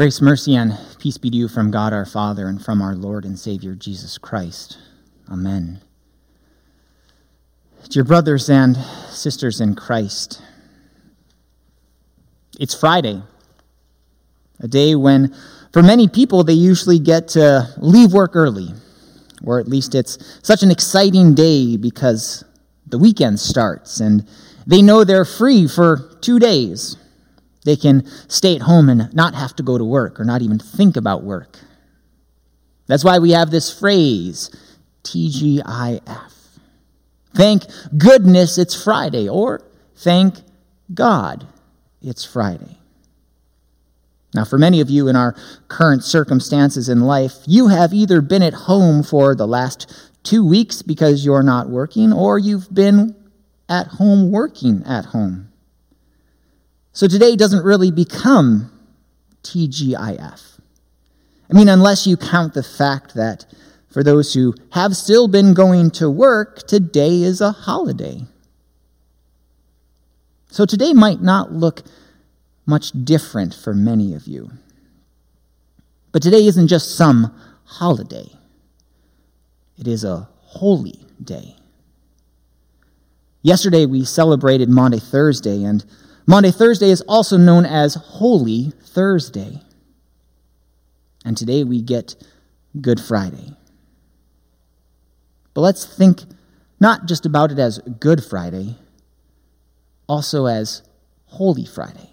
Grace, mercy, and peace be to you from God our Father and from our Lord and Savior Jesus Christ. Amen. Dear brothers and sisters in Christ, it's Friday, a day when, for many people, they usually get to leave work early, or at least it's such an exciting day because the weekend starts and they know they're free for 2 days. They can stay at home and not have to go to work or not even think about work. That's why we have this phrase, TGIF. Thank goodness it's Friday, or thank God it's Friday. Now, for many of you in our current circumstances in life, you have either been at home for the last 2 weeks because you're not working, or you've been at home working at home. So today doesn't really become TGIF. I mean, unless you count the fact that for those who have still been going to work, today is a holiday. So today might not look much different for many of you. But today isn't just some holiday. It is a holy day. Yesterday we celebrated Maundy Thursday, and Maundy Thursday is also known as Holy Thursday. And today we get Good Friday. But let's think not just about it as Good Friday, also as Holy Friday,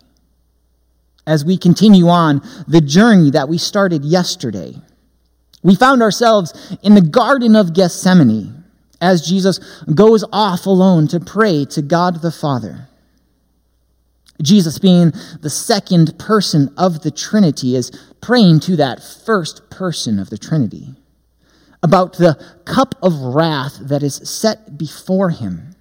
as we continue on the journey that we started yesterday. We found ourselves in the Garden of Gethsemane as Jesus goes off alone to pray to God the Father. Jesus, being the second person of the Trinity, is praying to that first person of the Trinity about the cup of wrath that is set before him,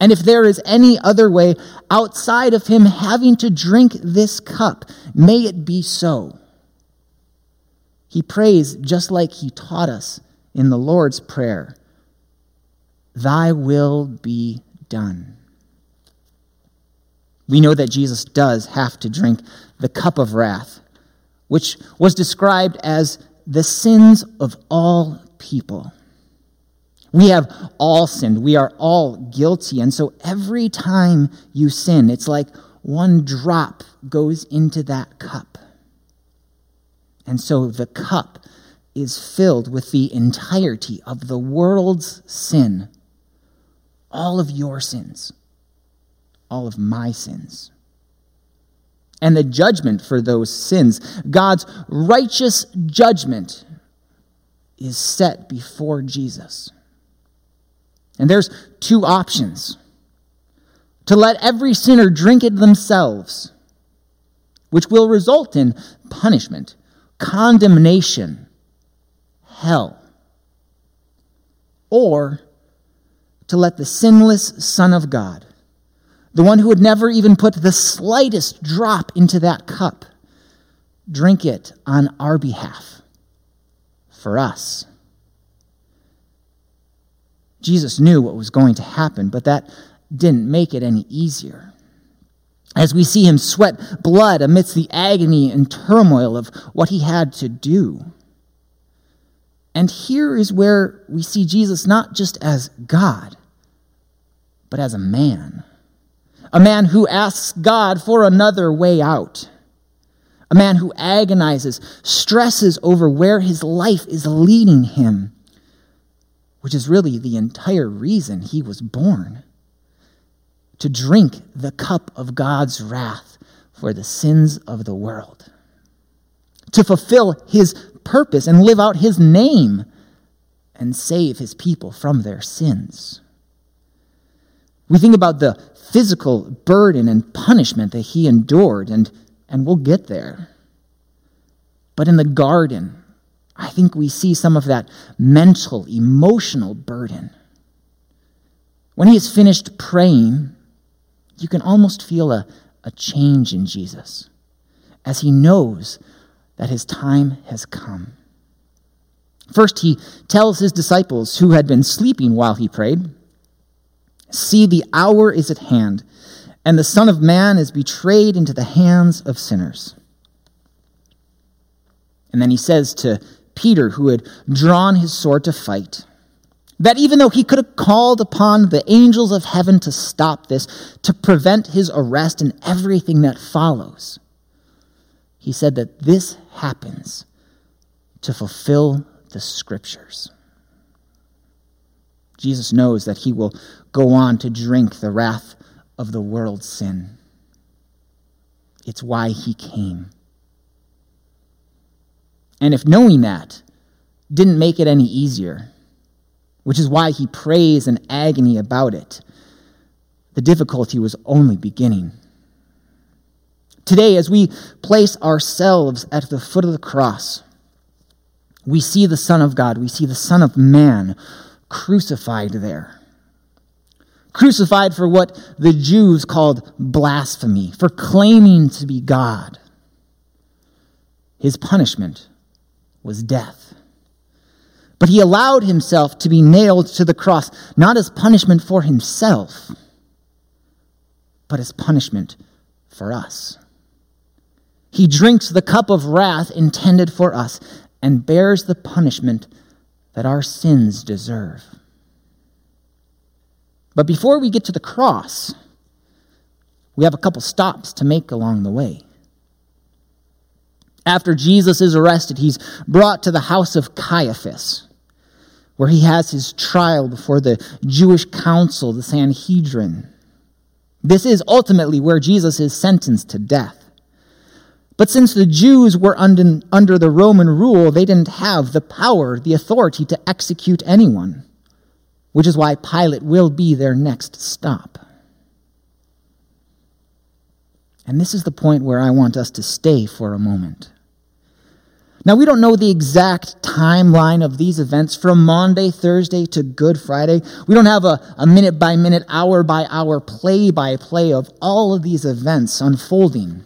and if there is any other way outside of him having to drink this cup, may it be so. He prays just like he taught us in the Lord's Prayer, "Thy will be done." We know that Jesus does have to drink the cup of wrath, which was described as the sins of all people. We have all sinned. We are all guilty. And so every time you sin, it's like one drop goes into that cup. And so the cup is filled with the entirety of the world's sin, all of your sins, all of my sins. And the judgment for those sins, God's righteous judgment, is set before Jesus. And there's two options: to let every sinner drink it themselves, which will result in punishment, condemnation, hell, or to let the sinless Son of God, the one who would never even put the slightest drop into that cup, drink it on our behalf, for us. Jesus knew what was going to happen, but that didn't make it any easier. As we see him sweat blood amidst the agony and turmoil of what he had to do. And here is where we see Jesus not just as God, but as a man. A man who asks God for another way out. A man who agonizes, stresses over where his life is leading him, which is really the entire reason he was born, to drink the cup of God's wrath for the sins of the world, to fulfill his purpose and live out his name and save his people from their sins. We think about the physical burden and punishment that he endured, and we'll get there. But in the garden, I think we see some of that mental, emotional burden. When he is finished praying, you can almost feel a change in Jesus as he knows that his time has come. First, he tells his disciples, who had been sleeping while he prayed, "See, the hour is at hand, and the Son of Man is betrayed into the hands of sinners." And then he says to Peter, who had drawn his sword to fight, that even though he could have called upon the angels of heaven to stop this, to prevent his arrest and everything that follows, he said that this happens to fulfill the scriptures. Jesus knows that he will go on to drink the wrath of the world's sin. It's why he came. And if knowing that didn't make it any easier, which is why he prays in agony about it, the difficulty was only beginning. Today, as we place ourselves at the foot of the cross, we see the Son of God, we see the Son of Man crucified there. Crucified for what the Jews called blasphemy, for claiming to be God. His punishment was death. But he allowed himself to be nailed to the cross, not as punishment for himself, but as punishment for us. He drinks the cup of wrath intended for us and bears the punishment that our sins deserve. But before we get to the cross, we have a couple stops to make along the way. After Jesus is arrested, he's brought to the house of Caiaphas, where he has his trial before the Jewish council, the Sanhedrin. This is ultimately where Jesus is sentenced to death. But since the Jews were under the Roman rule, they didn't have the power, the authority to execute anyone, which is why Pilate will be their next stop. And this is the point where I want us to stay for a moment. Now, we don't know the exact timeline of these events from Maundy Thursday to Good Friday. We don't have a minute-by-minute, hour-by-hour, play-by-play of all of these events unfolding.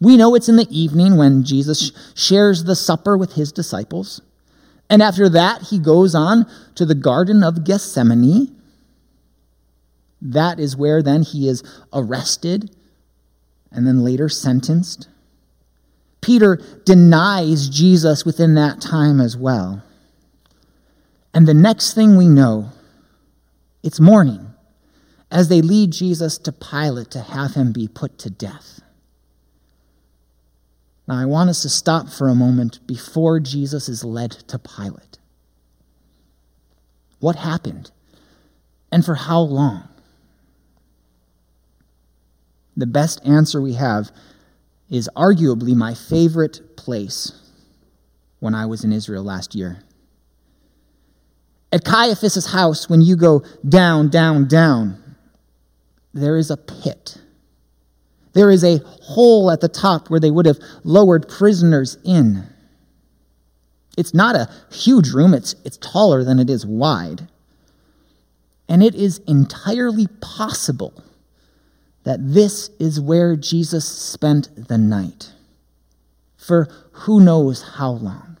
We know it's in the evening when Jesus shares the supper with his disciples. And after that, he goes on to the Garden of Gethsemane. That is where then he is arrested and then later sentenced. Peter denies Jesus within that time as well. And the next thing we know, it's morning as they lead Jesus to Pilate to have him be put to death. Now, I want us to stop for a moment before Jesus is led to Pilate. What happened? And for how long? The best answer we have is arguably my favorite place when I was in Israel last year. At Caiaphas' house, when you go down, there is a pit. There is a hole at the top where they would have lowered prisoners in. It's not a huge room. It's taller than it is wide. And it is entirely possible that this is where Jesus spent the night, for who knows how long.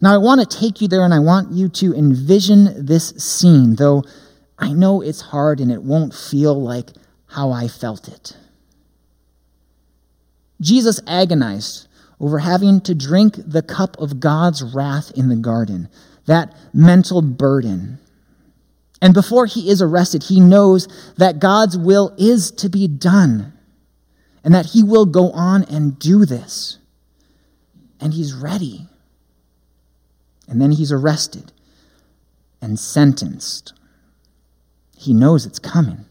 Now, I want to take you there, and I want you to envision this scene, though I know it's hard and it won't feel like how I felt it. Jesus agonized over having to drink the cup of God's wrath in the garden, that mental burden. And before he is arrested, he knows that God's will is to be done and that he will go on and do this. And he's ready. And then he's arrested and sentenced. He knows it's coming.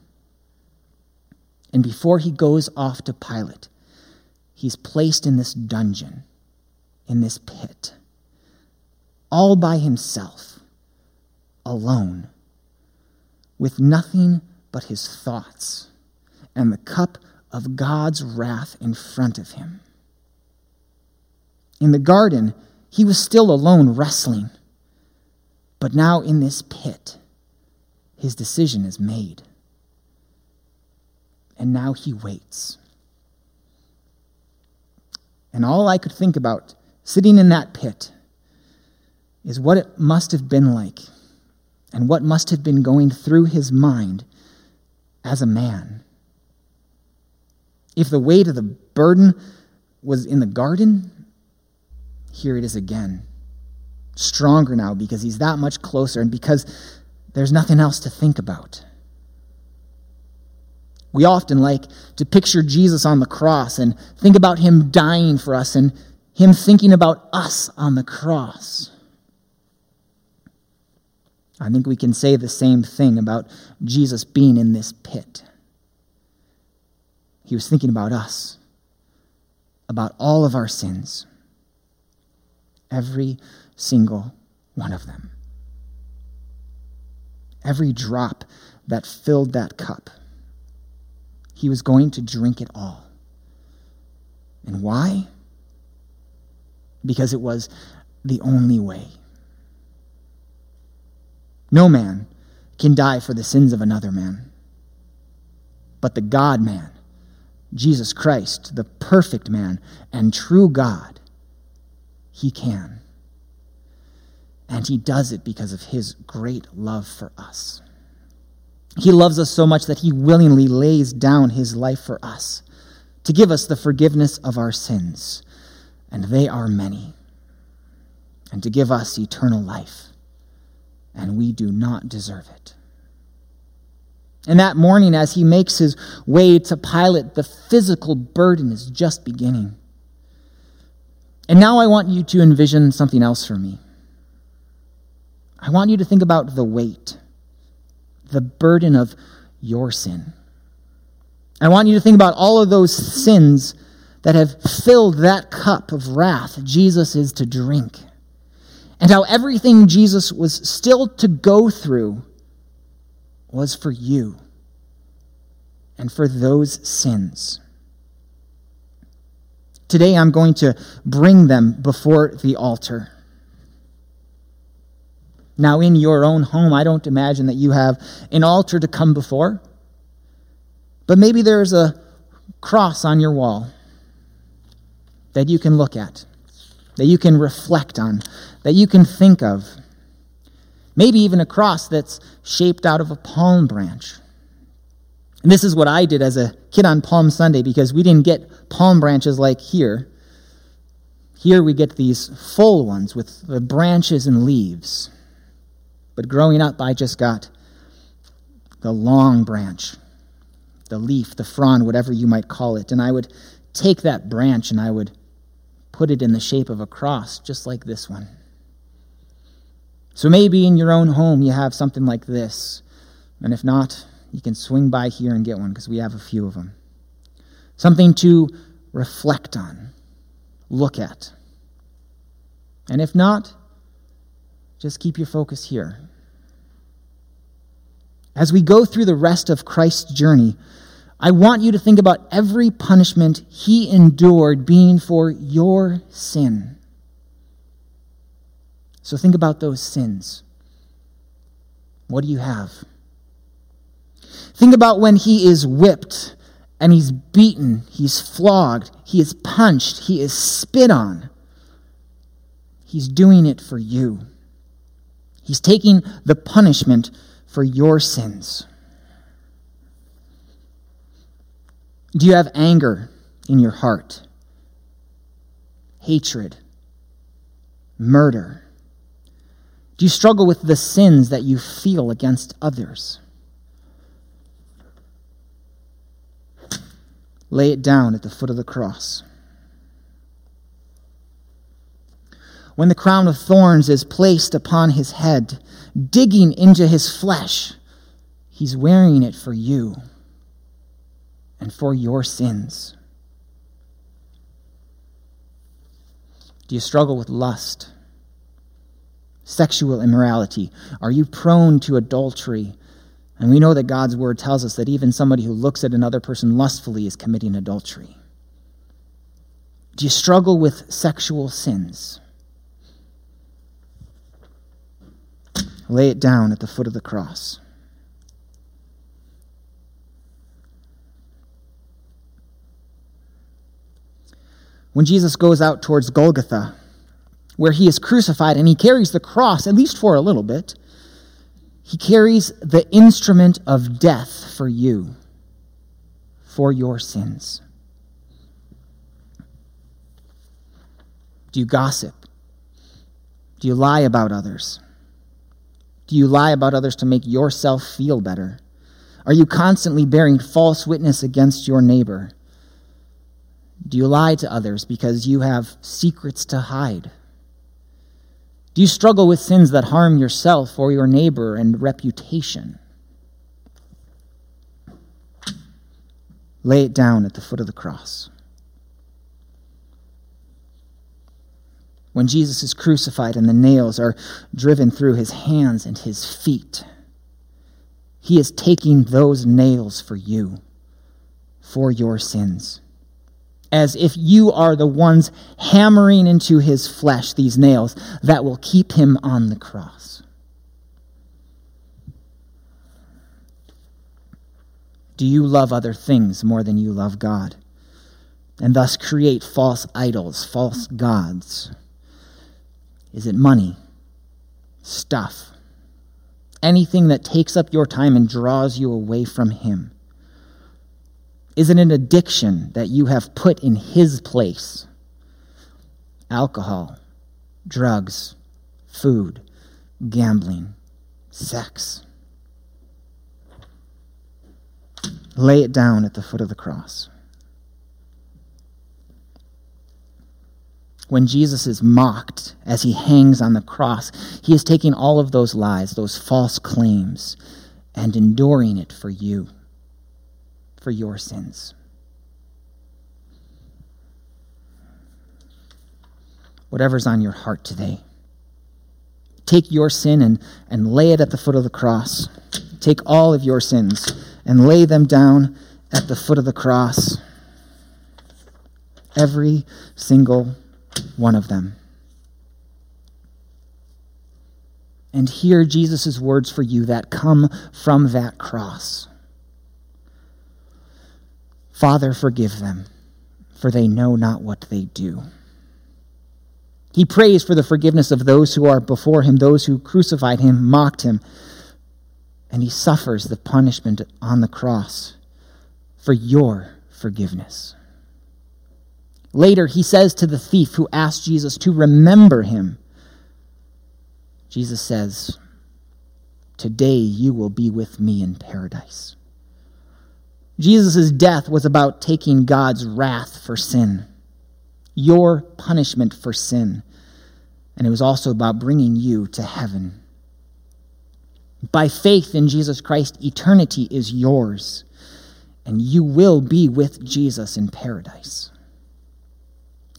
And before he goes off to Pilate, he's placed in this dungeon, in this pit, all by himself, alone, with nothing but his thoughts and the cup of God's wrath in front of him. In the garden, he was still alone wrestling, but now in this pit, his decision is made. And now he waits. And all I could think about, sitting in that pit, is what it must have been like and what must have been going through his mind as a man. If the weight of the burden was in the garden, here it is again. Stronger now because he's that much closer and because there's nothing else to think about. We often like to picture Jesus on the cross and think about him dying for us and him thinking about us on the cross. I think we can say the same thing about Jesus being in this pit. He was thinking about us, about all of our sins, every single one of them. Every drop that filled that cup, he was going to drink it all. And why? Because it was the only way. No man can die for the sins of another man. But the God-man, Jesus Christ, the perfect man and true God, he can. And he does it because of his great love for us. He loves us so much that he willingly lays down his life for us to give us the forgiveness of our sins, and they are many, and to give us eternal life, and we do not deserve it. And that morning, as he makes his way to Pilate, the physical burden is just beginning. And now I want you to envision something else for me. I want you to think about the weight, the burden of your sin. I want you to think about all of those sins that have filled that cup of wrath Jesus is to drink, and how everything Jesus was still to go through was for you and for those sins. Today I'm going to bring them before the altar. Now, in your own home, I don't imagine that you have an altar to come before. But maybe there's a cross on your wall that you can look at, that you can reflect on, that you can think of. Maybe even a cross that's shaped out of a palm branch. And this is what I did as a kid on Palm Sunday, because we didn't get palm branches like here. Here we get these full ones with the branches and leaves. But growing up, I just got the long branch, the leaf, the frond, whatever you might call it. And I would take that branch and I would put it in the shape of a cross, just like this one. So maybe in your own home you have something like this. And if not, you can swing by here and get one, because we have a few of them. Something to reflect on, look at. And if not, just keep your focus here. As we go through the rest of Christ's journey, I want you to think about every punishment he endured being for your sin. So think about those sins. What do you have? Think about when he is whipped and he's beaten, he's flogged, he is punched, he is spit on. He's doing it for you. He's taking the punishment for your sins. Do you have anger in your heart? Hatred? Murder? Do you struggle with the sins that you feel against others? Lay it down at the foot of the cross. When the crown of thorns is placed upon his head, digging into his flesh, he's wearing it for you and for your sins. Do you struggle with lust? Sexual immorality? Are you prone to adultery? And we know that God's word tells us that even somebody who looks at another person lustfully is committing adultery. Do you struggle with sexual sins? Lay it down at the foot of the cross. When Jesus goes out towards Golgotha, where he is crucified and he carries the cross, at least for a little bit, he carries the instrument of death for you, for your sins. Do you gossip? Do you lie about others? Do you lie about others to make yourself feel better? Are you constantly bearing false witness against your neighbor? Do you lie to others because you have secrets to hide? Do you struggle with sins that harm yourself or your neighbor and reputation? Lay it down at the foot of the cross. When Jesus is crucified and the nails are driven through his hands and his feet, he is taking those nails for you, for your sins, as if you are the ones hammering into his flesh these nails that will keep him on the cross. Do you love other things more than you love God, and thus create false idols, false gods? Is it money, stuff, anything that takes up your time and draws you away from him? Is it an addiction that you have put in his place? Alcohol, drugs, food, gambling, sex. Lay it down at the foot of the cross. When Jesus is mocked as he hangs on the cross, he is taking all of those lies, those false claims, and enduring it for you, for your sins. Whatever's on your heart today, take your sin and lay it at the foot of the cross. Take all of your sins and lay them down at the foot of the cross. Every single one of them. And hear Jesus' words for you that come from that cross. Father, forgive them, for they know not what they do. He prays for the forgiveness of those who are before him, those who crucified him, mocked him, and he suffers the punishment on the cross for your forgiveness. Later, he says to the thief who asked Jesus to remember him, Jesus says, "Today you will be with me in paradise." Jesus' death was about taking God's wrath for sin, your punishment for sin, and it was also about bringing you to heaven. By faith in Jesus Christ, eternity is yours, and you will be with Jesus in paradise.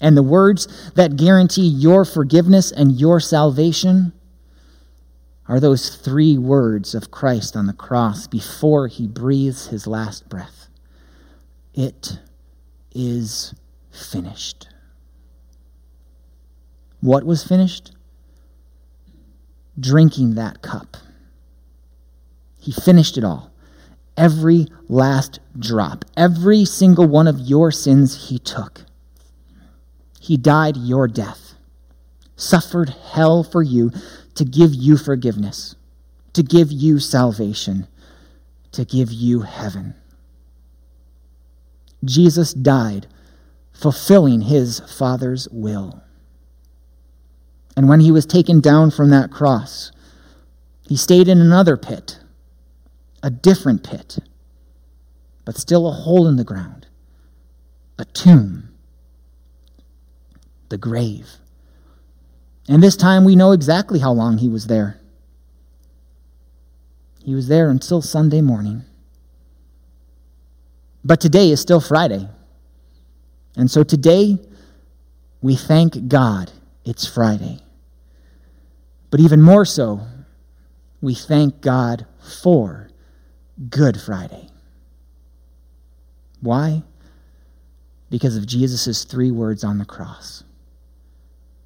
And the words that guarantee your forgiveness and your salvation are those three words of Christ on the cross before he breathes his last breath. It is finished. What was finished? Drinking that cup. He finished it all. Every last drop, every single one of your sins he took. He died your death, suffered hell for you to give you forgiveness, to give you salvation, to give you heaven. Jesus died fulfilling his Father's will. And when he was taken down from that cross, he stayed in another pit, a different pit, but still a hole in the ground, a tomb, the grave. And this time we know exactly how long he was there. He was there until Sunday morning. But today is still Friday. And so today we thank God it's Friday. But even more so, we thank God for Good Friday. Why? Because of Jesus' three words on the cross.